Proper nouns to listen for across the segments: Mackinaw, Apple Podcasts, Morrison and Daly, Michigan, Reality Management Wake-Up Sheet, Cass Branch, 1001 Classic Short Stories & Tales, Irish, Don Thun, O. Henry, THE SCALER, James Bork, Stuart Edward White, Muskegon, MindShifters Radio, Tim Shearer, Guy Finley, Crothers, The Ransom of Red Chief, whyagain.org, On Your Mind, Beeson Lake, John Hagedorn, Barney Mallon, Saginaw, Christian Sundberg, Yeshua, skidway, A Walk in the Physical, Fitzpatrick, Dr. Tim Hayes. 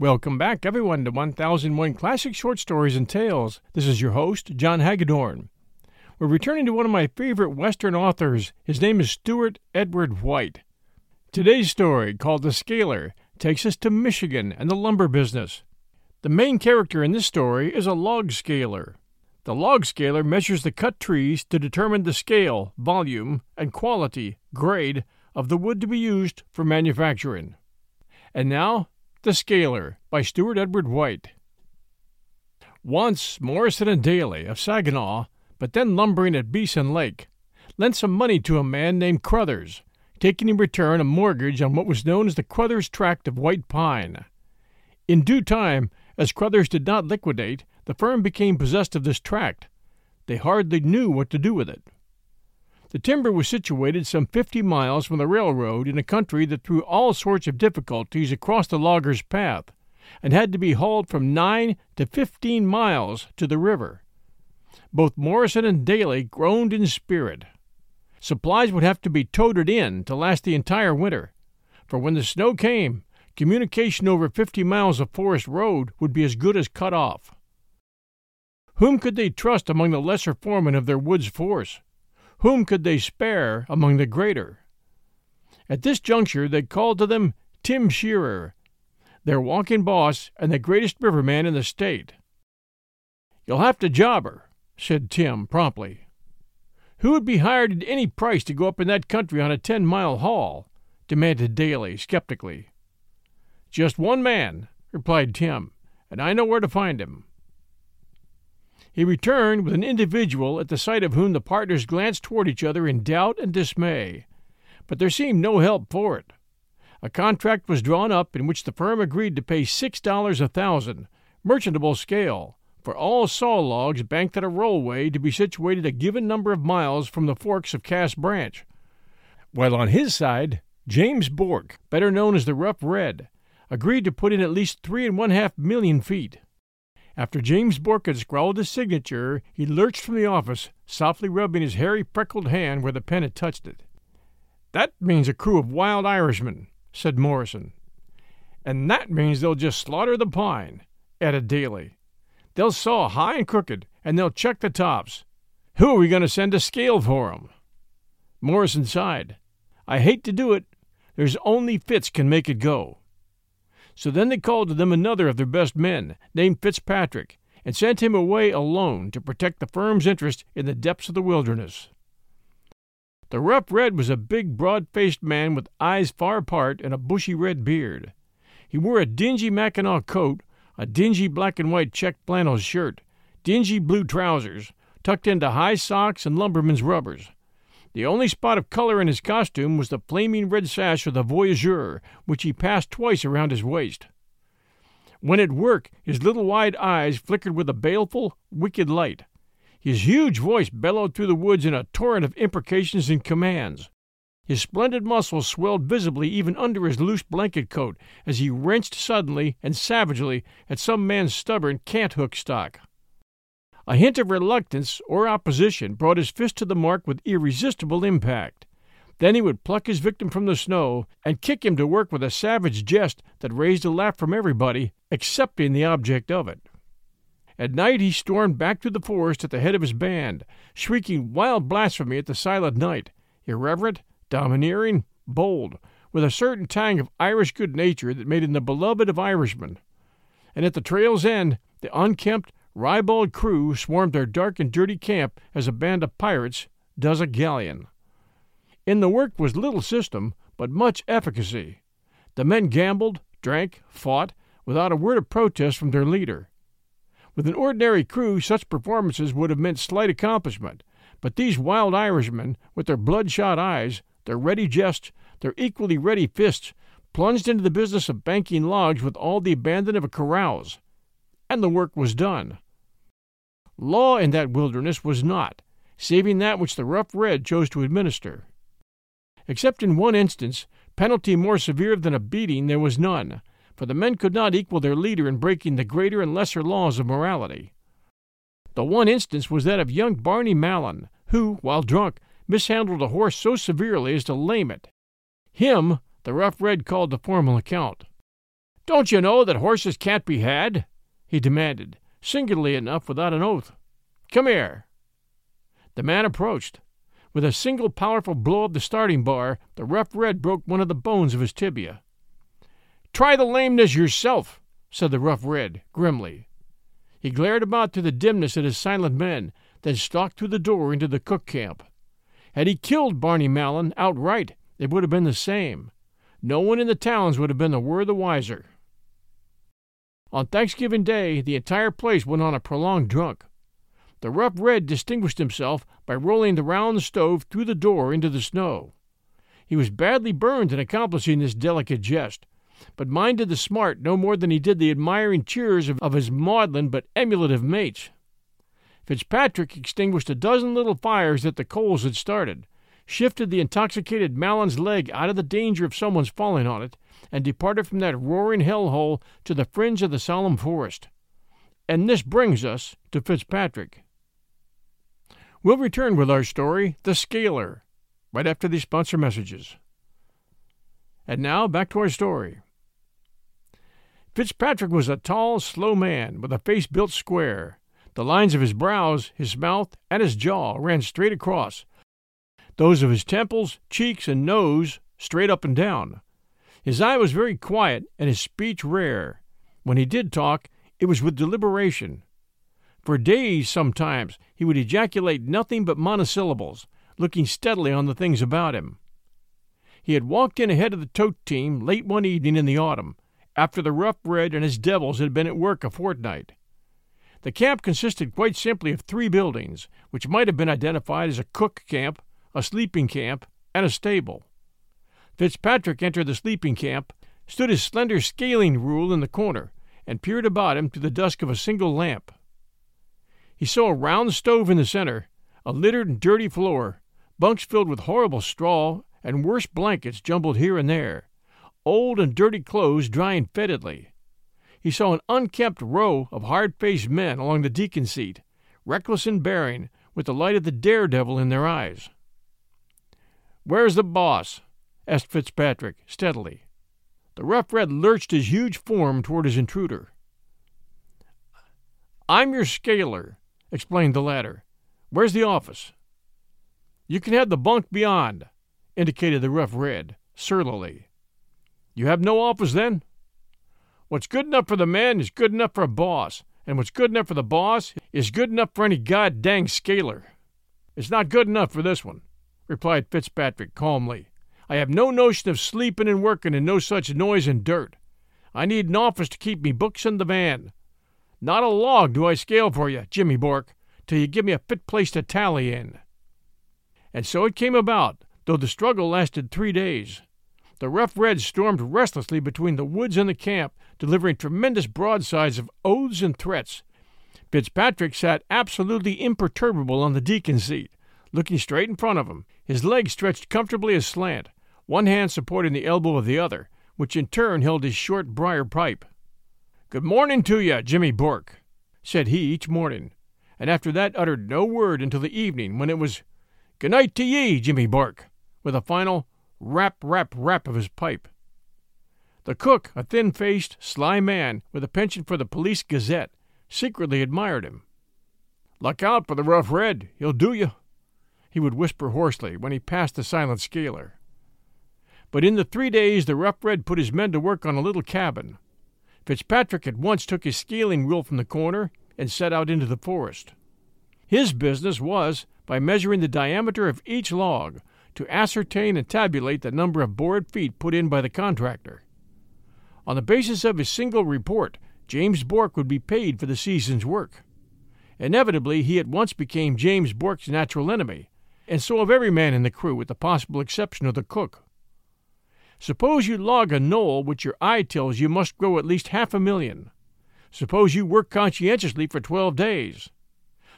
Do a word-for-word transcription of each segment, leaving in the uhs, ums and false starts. Welcome back, everyone, to one thousand one Classic Short Stories and Tales. This is your host, John Hagedorn. We're returning to one of my favorite Western authors. His name is Stuart Edward White. Today's story, called The Scaler, takes us to Michigan and the lumber business. The main character in this story is a log scaler. The log scaler measures the cut trees to determine the scale, volume, and quality, grade, of the wood to be used for manufacturing. And now, The Scaler by Stuart Edward White. Once Morrison and Daly of Saginaw, but then lumbering at Beeson Lake, lent some money to a man named Crothers, taking in return a mortgage on what was known as the Crothers Tract of White Pine. In due time, as Crothers did not liquidate, the firm became possessed of this tract. They hardly knew what to do with it. The timber was situated some fifty miles from the railroad in a country that threw all sorts of difficulties across the logger's path and had to be hauled from nine to fifteen miles to the river. Both Morrison and Daly groaned in spirit. Supplies would have to be toted in to last the entire winter, for when the snow came, communication over fifty miles of forest road would be as good as cut off. Whom could they trust among the lesser foremen of their woods force? Whom could they spare among the greater? At this juncture they called to them Tim Shearer, their walking boss and the greatest riverman in the state. "You'll have to job her," said Tim promptly. "Who would be hired at any price to go up in that country on a ten-mile haul?" demanded Daly skeptically. "Just one man," replied Tim, "and I know where to find him." He returned with an individual at the sight of whom the partners glanced toward each other in doubt and dismay. But there seemed no help for it. A contract was drawn up in which the firm agreed to pay six dollars a thousand, merchantable scale, for all saw logs banked at a rollway to be situated a given number of miles from the forks of Cass Branch. While on his side, James Bork, better known as the Rough Red, agreed to put in at least three and one-half million feet. After James Bork had scrawled his signature, he lurched from the office, softly rubbing his hairy, freckled hand where the pen had touched it. "That means a crew of wild Irishmen," said Morrison. "And that means they'll just slaughter the pine," added Daly. "They'll saw high and crooked, and they'll check the tops. Who are we going to send to scale for 'em?" Morrison sighed. "I hate to do it. There's only Fitz can make it go." So then they called to them another of their best men, named Fitzpatrick, and sent him away alone to protect the firm's interest in the depths of the wilderness. The Rough Red was a big, broad-faced man with eyes far apart and a bushy red beard. He wore a dingy Mackinaw coat, a dingy black-and-white checked flannel shirt, dingy blue trousers, tucked into high socks and lumberman's rubbers. The only spot of color in his costume was the flaming red sash of the voyageur, which he passed twice around his waist. When at work, his little wide eyes flickered with a baleful, wicked light. His huge voice bellowed through the woods in a torrent of imprecations and commands. His splendid muscles swelled visibly even under his loose blanket coat as he wrenched suddenly and savagely at some man's stubborn cant-hook stock. A hint of reluctance or opposition brought his fist to the mark with irresistible impact. Then he would pluck his victim from the snow and kick him to work with a savage jest that raised a laugh from everybody, excepting the object of it. At night he stormed back through the forest at the head of his band, shrieking wild blasphemy at the silent night, irreverent, domineering, bold, with a certain tang of Irish good nature that made him the beloved of Irishmen. And at the trail's end, the unkempt, ribald crew swarmed their dark and dirty camp as a band of pirates does a galleon. In the work was little system, but much efficacy. The men gambled, drank, fought, without a word of protest from their leader. With an ordinary crew, such performances would have meant slight accomplishment, but these wild Irishmen, with their bloodshot eyes, their ready jests, their equally ready fists, plunged into the business of banking logs with all the abandon of a carouse. And the work was done. Law in that wilderness was not, saving that which the Rough Red chose to administer. Except in one instance, penalty more severe than a beating there was none, for the men could not equal their leader in breaking the greater and lesser laws of morality. The one instance was that of young Barney Mallon, who, while drunk, mishandled a horse so severely as to lame it. Him the Rough Red called to formal account. "'Don't you know that horses can't be had?' he demanded, singularly enough without an oath. "'Come here.' The man approached. With a single powerful blow of the starting bar, the rough red broke one of the bones of his tibia. "'Try the lameness yourself,' said the rough red, grimly. He glared about through the dimness at his silent men, then stalked through the door into the cook camp. Had he killed Barney Mallon outright, it would have been the same. No one in the towns would have been a word the wiser. On Thanksgiving Day, the entire place went on a prolonged drunk. The rough red distinguished himself by rolling the round stove through the door into the snow. He was badly burned in accomplishing this delicate jest, but minded the smart no more than he did the admiring cheers of, of his maudlin but emulative mates. Fitzpatrick extinguished a dozen little fires that the coals had started, shifted the intoxicated Mallon's leg out of the danger of someone's falling on it, and departed from that roaring hellhole to the fringe of the solemn forest. And this brings us to Fitzpatrick. We'll return with our story, The Scaler, right after these sponsor messages. And now, back to our story. Fitzpatrick was a tall, slow man with a face built square. The lines of his brows, his mouth, and his jaw ran straight across. Those of his temples, cheeks, and nose straight up and down. His eye was very quiet and his speech rare. When he did talk, it was with deliberation. For days sometimes he would ejaculate nothing but monosyllables, looking steadily on the things about him. He had walked in ahead of the tote team late one evening in the autumn, after the rough red and his devils had been at work a fortnight. The camp consisted quite simply of three buildings, which might have been identified as a cook camp, a sleeping camp, and a stable. Fitzpatrick entered the sleeping camp, stood his slender scaling rule in the corner, and peered about him through the dusk of a single lamp. He saw a round stove in the center, a littered and dirty floor, bunks filled with horrible straw and worse blankets jumbled here and there, old and dirty clothes drying fetidly. He saw an unkempt row of hard-faced men along the deacon seat, reckless in bearing, with the light of the daredevil in their eyes. "'Where's the boss?' asked Fitzpatrick, steadily. The rough red lurched his huge form toward his intruder. "'I'm your scaler,' explained the latter. "'Where's the office?' "'You can have the bunk beyond,' indicated the rough red, surlily. "'You have no office, then?' "'What's good enough for the men is good enough for a boss, and what's good enough for the boss is good enough for any god-dang scaler. It's not good enough for this one,' replied Fitzpatrick calmly. "'I have no notion of sleeping and working in no such noise and dirt. I need an office to keep me books in the van. Not a log do I scale for you, Jimmy Bork, till you give me a fit place to tally in.' And so it came about, though the struggle lasted three days. The rough red stormed restlessly between the woods and the camp, delivering tremendous broadsides of oaths and threats. Fitzpatrick sat absolutely imperturbable on the deacon's seat, looking straight in front of him, his legs stretched comfortably aslant, one hand supporting the elbow of the other, which in turn held his short briar pipe. "'Good morning to you, Jimmy Bork,' said he each morning, and after that uttered no word until the evening, when it was, "'Good night to ye, Jimmy Bork,' with a final rap, rap, rap of his pipe. The cook, a thin-faced, sly man with a penchant for the Police Gazette, secretly admired him. "'Look out for the rough red. He'll do you,' he would whisper hoarsely when he passed the silent scaler. But in the three days the rough red put his men to work on a little cabin. Fitzpatrick at once took his scaling rule from the corner and set out into the forest. His business was, by measuring the diameter of each log, to ascertain and tabulate the number of board feet put in by the contractor. On the basis of his single report, James Bork would be paid for the season's work. Inevitably, he at once became James Bork's natural enemy, and so of every man in the crew, with the possible exception of the cook. Suppose you log a knoll which your eye tells you must grow at least half a million. Suppose you work conscientiously for twelve days.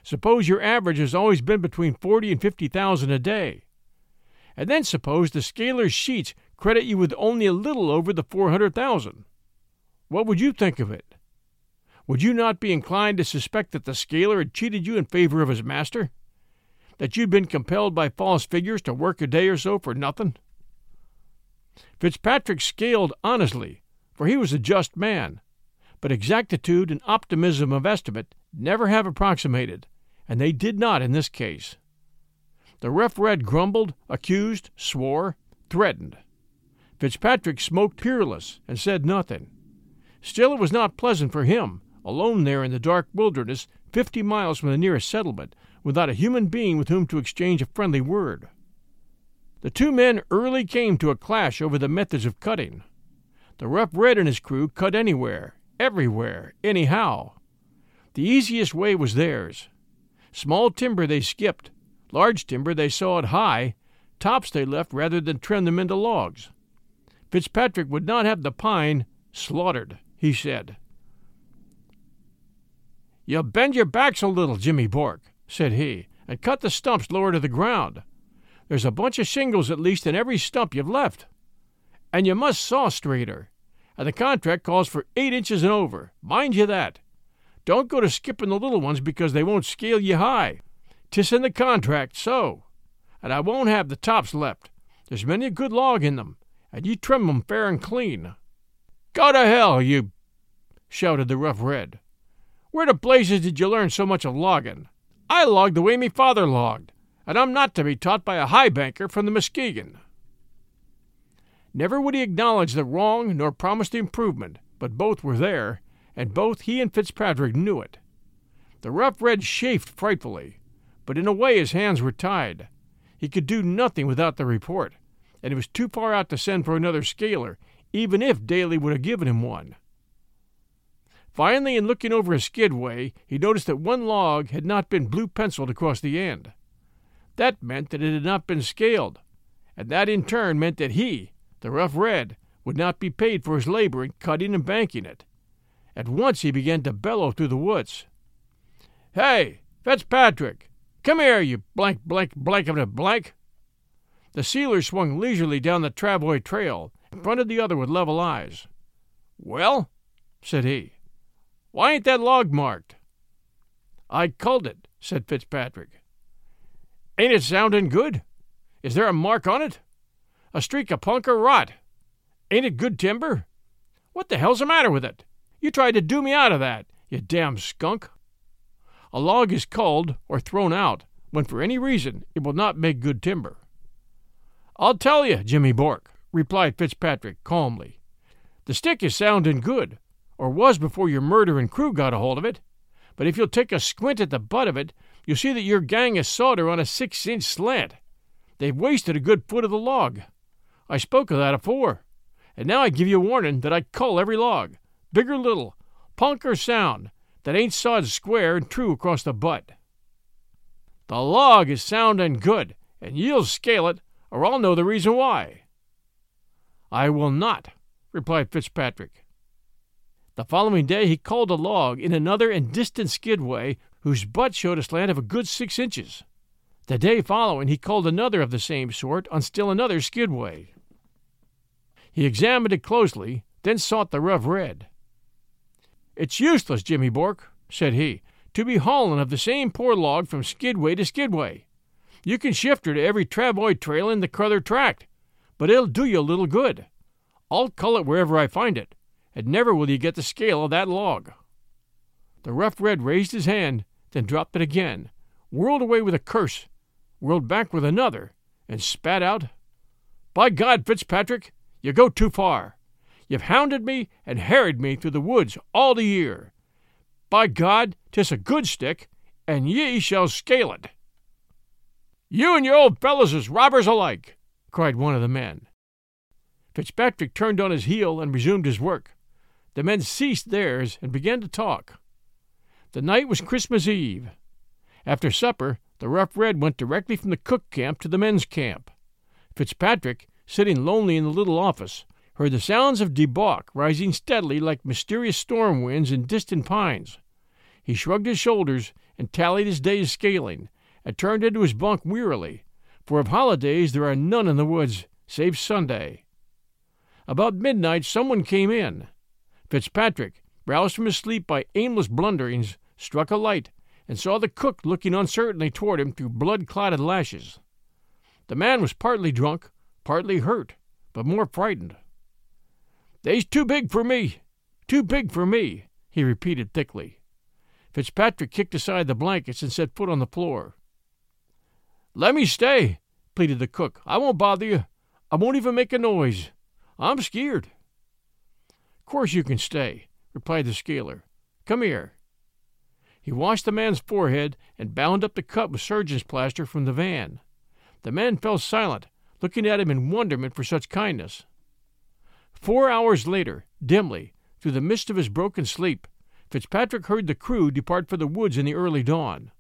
Suppose your average has always been between forty and fifty thousand a day. And then suppose the scaler's sheets credit you with only a little over the four hundred thousand. What would you think of it? Would you not be inclined to suspect that the scaler had cheated you in favor of his master? That you'd been compelled by false figures to work a day or so for nothing? Fitzpatrick scaled honestly, for he was a just man, but exactitude and optimism of estimate never have approximated, and they did not in this case. The rough red grumbled, accused, swore, threatened. Fitzpatrick smoked peerless and said nothing. Still, it was not pleasant for him, alone there in the dark wilderness, fifty miles from the nearest settlement, without a human being with whom to exchange a friendly word. The two men early came to a clash over the methods of cutting. The rough red and his crew cut anywhere, everywhere, anyhow. The easiest way was theirs. Small timber they skipped, large timber they sawed high, tops they left rather than trim them into logs. Fitzpatrick would not have the pine slaughtered, he said. "You bend your backs a little, Jimmy Bork," said he, "and cut the stumps lower to the ground. There's a bunch of shingles at least in every stump you've left. And you must saw straighter, and the contract calls for eight inches and over. Mind you that. Don't go to skipping the little ones because they won't scale you high. 'Tis in the contract, so. And I won't have the tops left. There's many a good log in them, and you trim 'em fair and clean." "Go to hell, you!" shouted the rough red. "Where the blazes did you learn so much of logging? I logged the way me father logged, and I'm not to be taught by a high banker from the Muskegon." Never would he acknowledge the wrong nor promise the improvement, but both were there, and both he and Fitzpatrick knew it. The rough red chafed frightfully, but in a way his hands were tied. He could do nothing without the report, and it was too far out to send for another scaler, even if Daly would have given him one. Finally, in looking over a skidway, he noticed that one log had not been blue-penciled across the end. That meant that it had not been scaled, and that in turn meant that he, the rough red, would not be paid for his labor in cutting and banking it. At once he began to bellow through the woods. "Hey, Fitzpatrick! Come here, you blank, blank, blank of the blank!" The sealer swung leisurely down the travoy trail, and fronted the other with level eyes. "Well?" said he. "Why ain't that log marked?" "I culled it," said Fitzpatrick. "Ain't it sounding good? Is there a mark on it? A streak of punk or rot? Ain't it good timber? What the hell's the matter with it? You tried to do me out of that, you damn skunk." A log is culled or thrown out when for any reason it will not make good timber. "I'll tell you, Jimmy Bork," replied Fitzpatrick calmly. "The stick is sounding good, or was before your murdering crew got a hold of it, but if you'll take a squint at the butt of it, you'll see that your gang has sawed her on a six-inch slant. They've wasted a good foot of the log. I spoke of that afore, and now I give you warning that I cull every log, big or little, punk or sound, that ain't sawed square and true across the butt." "The log is sound and good, and you'll scale it, or I'll know the reason why." "I will not," replied Fitzpatrick. The following day he culled a log in another and distant skidway whose butt showed a slant of a good six inches. The day following he culled another of the same sort on still another skidway. He examined it closely, then sought the rough red. "It's useless, Jimmy Bork," said he, "to be hauling of the same poor log from skidway to skidway. You can shift her to every travoy trail in the Crother tract, but it'll do you a little good. I'll cull it wherever I find it, and never will you get the scale of that log." The rough red raised his hand, then dropped it again, whirled away with a curse, whirled back with another, and spat out, "By God, Fitzpatrick, you go too far. You've hounded me and harried me through the woods all the year. By God, 'tis a good stick, and ye shall scale it." "You and your old fellows is robbers alike," cried one of the men. Fitzpatrick turned on his heel and resumed his work. The men ceased theirs and began to talk. The night was Christmas Eve. After supper, the rough red went directly from the cook camp to the men's camp. Fitzpatrick, sitting lonely in the little office, heard the sounds of debauch rising steadily like mysterious storm winds in distant pines. He shrugged his shoulders and tallied his day's scaling, and turned into his bunk wearily, for of holidays there are none in the woods save Sunday. About midnight someone came in. Fitzpatrick, roused from his sleep by aimless blunderings, struck a light and saw the cook looking uncertainly toward him through blood-clotted lashes. The man was partly drunk, partly hurt, but more frightened. "They's too big for me, too big for me," he repeated thickly. Fitzpatrick kicked aside the blankets and set foot on the floor. "Let me stay," pleaded the cook. "I won't bother you. I won't even make a noise. I'm skeered." "'Course you can stay," replied the scaler. "Come here." He washed the man's forehead and bound up the cut with surgeon's plaster from the van. The man fell silent, looking at him in wonderment for such kindness. Four hours later, dimly, through the mist of his broken sleep, Fitzpatrick heard the crew depart for the woods in the early dawn.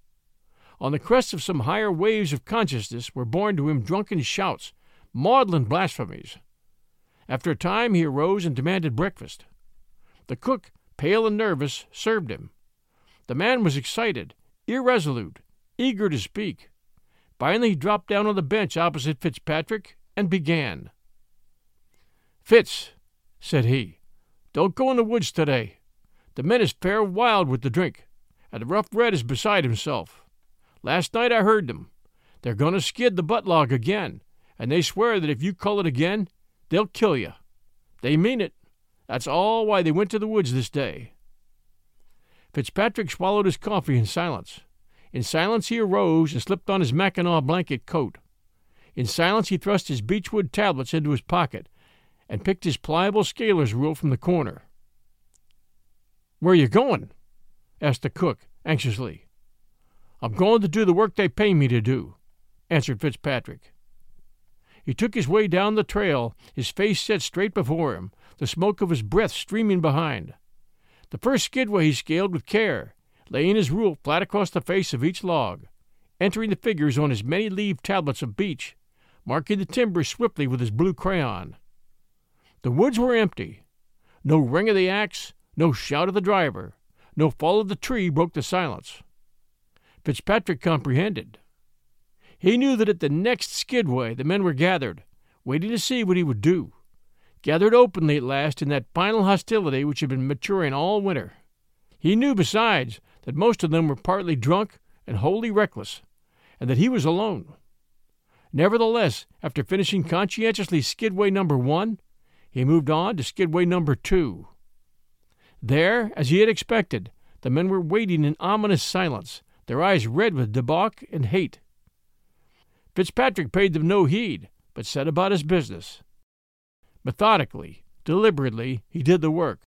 On the crest of some higher waves of consciousness were borne to him drunken shouts, maudlin blasphemies. After a time he arose and demanded breakfast. The cook, pale and nervous, served him. The man was excited, irresolute, eager to speak. Finally he dropped down on the bench opposite Fitzpatrick and began. "Fitz," said he, "don't go in the woods today. The men is fair wild with the drink, and the Rough Red is beside himself. Last night I heard them. They're going to skid the butt log again, and they swear that if you cull it again, they'll kill you. They mean it. That's all why they went to the woods this day." Fitzpatrick swallowed his coffee in silence. In silence he arose and slipped on his Mackinaw blanket coat. In silence he thrust his beechwood tablets into his pocket and picked his pliable scaler's rule from the corner. "Where are you going?" asked the cook, anxiously. "I'm going to do the work they pay me to do," answered Fitzpatrick. He took his way down the trail, his face set straight before him, the smoke of his breath streaming behind. The first skidway he scaled with care, laying his rule flat across the face of each log, entering the figures on his many-leaved tablets of beech, marking the timber swiftly with his blue crayon. The woods were empty. No ring of the axe, no shout of the driver, no fall of the tree broke the silence. Fitzpatrick comprehended. He knew that at the next skidway the men were gathered, waiting to see what he would do, gathered openly at last in that final hostility which had been maturing all winter. He knew, besides, that most of them were partly drunk and wholly reckless, and that he was alone. Nevertheless, after finishing conscientiously skidway number one, he moved on to skidway number two. There, as he had expected, the men were waiting in ominous silence, their eyes red with debauch and hate. Fitzpatrick paid them no heed, but set about his business. Methodically, deliberately, he did the work.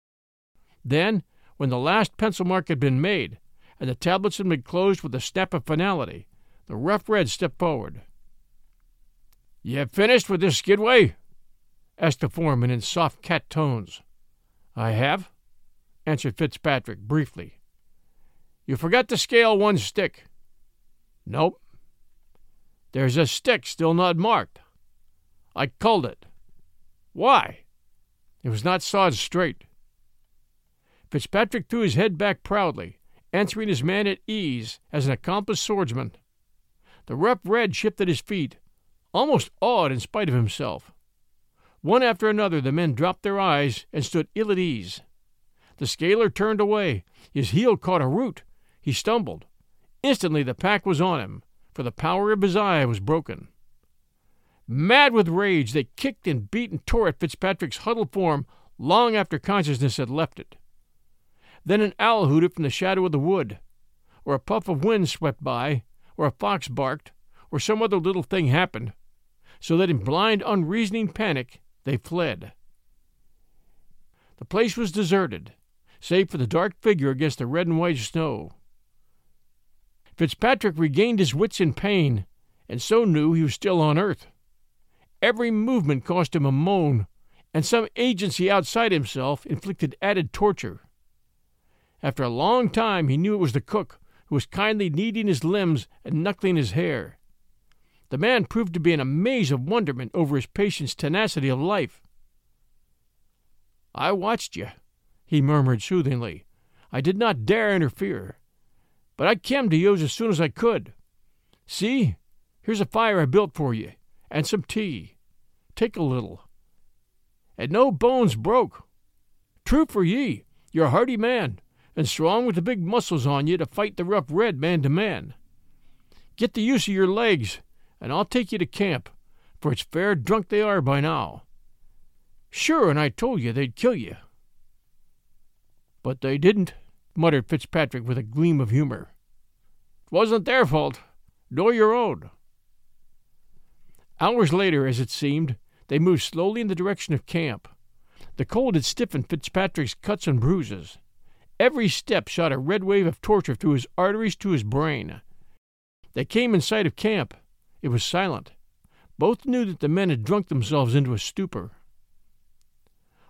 Then, when the last pencil mark had been made, and the tablets had been closed with a snap of finality, the Rough Red stepped forward. "You have finished with this skidway?" asked the foreman in soft cat tones. "I have," answered Fitzpatrick briefly. "You forgot to scale one stick." "Nope." "There's a stick still not marked." "I culled it." "Why?" "It was not sawed straight." Fitzpatrick threw his head back proudly, answering his man at ease as an accomplished swordsman. The Rough Red shifted his feet, almost awed in spite of himself. One after another the men dropped their eyes and stood ill at ease. The scaler turned away. His heel caught a root. He stumbled. Instantly the pack was on him, for the power of his eye was broken. Mad with rage, they kicked and beat and tore at Fitzpatrick's huddled form long after consciousness had left it. Then an owl hooted from the shadow of the wood, or a puff of wind swept by, or a fox barked, or some other little thing happened, so that in blind, unreasoning panic they fled. The place was deserted, save for the dark figure against the red and white snow. Fitzpatrick regained his wits in pain, and so knew he was still on earth. Every movement cost him a moan, and some agency outside himself inflicted added torture. After a long time he knew it was the cook, who was kindly kneading his limbs and knuckling his hair. The man proved to be in a maze of wonderment over his patient's tenacity of life. "I watched you," he murmured soothingly. "I did not dare interfere. But I came to you as soon as I could. See, here's a fire I built for you, and some tea. Take a little. And no bones broke. True for ye, you're a hearty man, and strong with the big muscles on you to fight the Rough Red man to man. Get the use of your legs, and I'll take you to camp, for it's fair drunk they are by now. Sure, and I told you they'd kill you." "But they didn't," muttered Fitzpatrick with a gleam of humor. "It wasn't their fault, nor your own." Hours later, as it seemed, they moved slowly in the direction of camp. The cold had stiffened Fitzpatrick's cuts and bruises. Every step shot a red wave of torture through his arteries to his brain. They came in sight of camp. It was silent. Both knew that the men had drunk themselves into a stupor.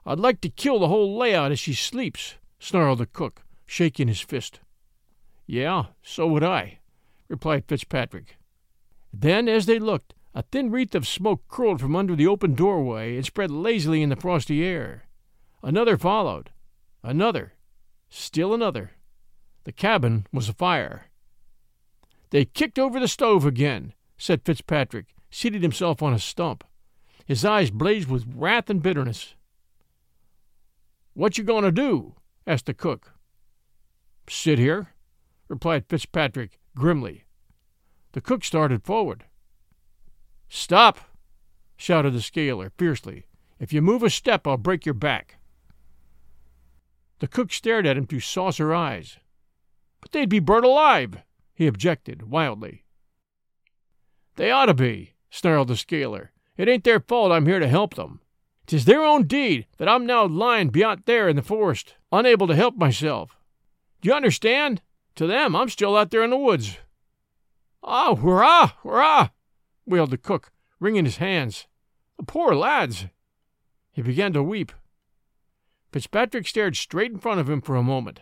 "I'd like to kill the whole layout as she sleeps," snarled the cook, shaking his fist. "Yeah, so would I," replied Fitzpatrick. Then, as they looked, a thin wreath of smoke curled from under the open doorway and spread lazily in the frosty air. Another followed. Another. Still another. The cabin was afire. "They kicked over the stove again," said Fitzpatrick, seating himself on a stump. His eyes blazed with wrath and bitterness. "What you going to do?" asked the cook. "Sit here," replied Fitzpatrick grimly. The cook started forward. "Stop!" shouted the scaler fiercely. "If you move a step, I'll break your back." The cook stared at him through saucer eyes. "But they'd be burnt alive," he objected wildly. "They ought to be," snarled the scaler. "It ain't their fault I'm here to help them. 'Tis their own deed that I'm now lying beyond there in the forest, unable to help myself. Do you understand? To them, I'm still out there in the woods." "Ah, hurrah, hurrah!" wailed the cook, wringing his hands. "The poor lads!" He began to weep. Fitzpatrick stared straight in front of him for a moment.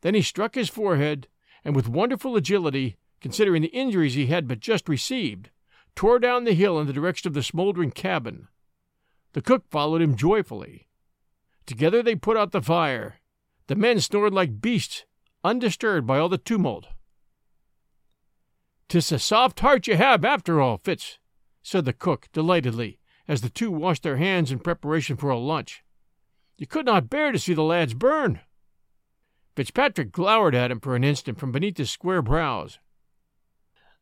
Then he struck his forehead, and with wonderful agility, considering the injuries he had but just received, tore down the hill in the direction of the smoldering cabin. The cook followed him joyfully. Together they put out the fire. The men snored like beasts, undisturbed by all the tumult. "'Tis a soft heart you have, after all, Fitz," said the cook delightedly, as the two washed their hands in preparation for a lunch. "You could not bear to see the lads burn." Fitzpatrick glowered at him for an instant from beneath his square brows.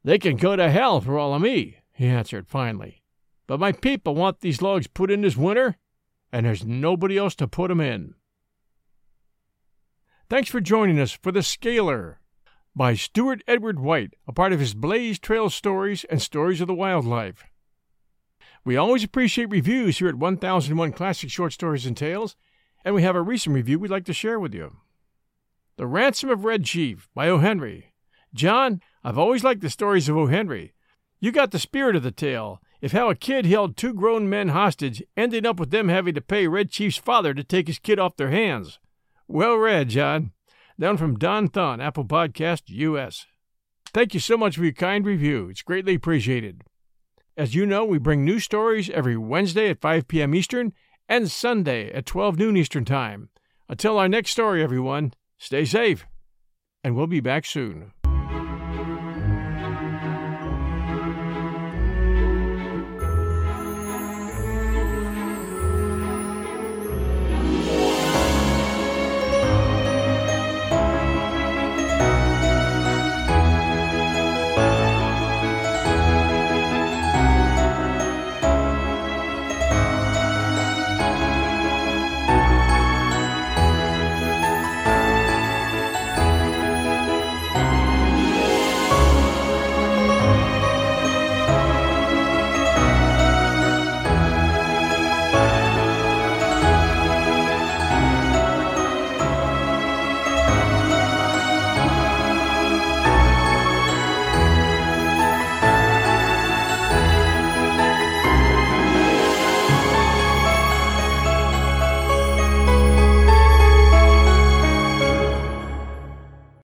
"They can go to hell for all of me," he answered finally. "But my people want these logs put in this winter, and there's nobody else to put 'em in." Thanks for joining us for The Scaler, by Stuart Edward White, a part of his Blaze Trail Stories and Stories of the Wildlife. We always appreciate reviews here at one thousand one Classic Short Stories and Tales, and we have a recent review we'd like to share with you. The Ransom of Red Chief, by O. Henry. "John, I've always liked the stories of O. Henry. You got the spirit of the tale, if how a kid held two grown men hostage, ending up with them having to pay Red Chief's father to take his kid off their hands. Well read, John." Down from Don Thun, Apple Podcast, U S Thank you so much for your kind review. It's greatly appreciated. As you know, we bring new stories every Wednesday at five p.m. Eastern and Sunday at twelve noon Eastern Time. Until our next story, everyone, stay safe, and we'll be back soon.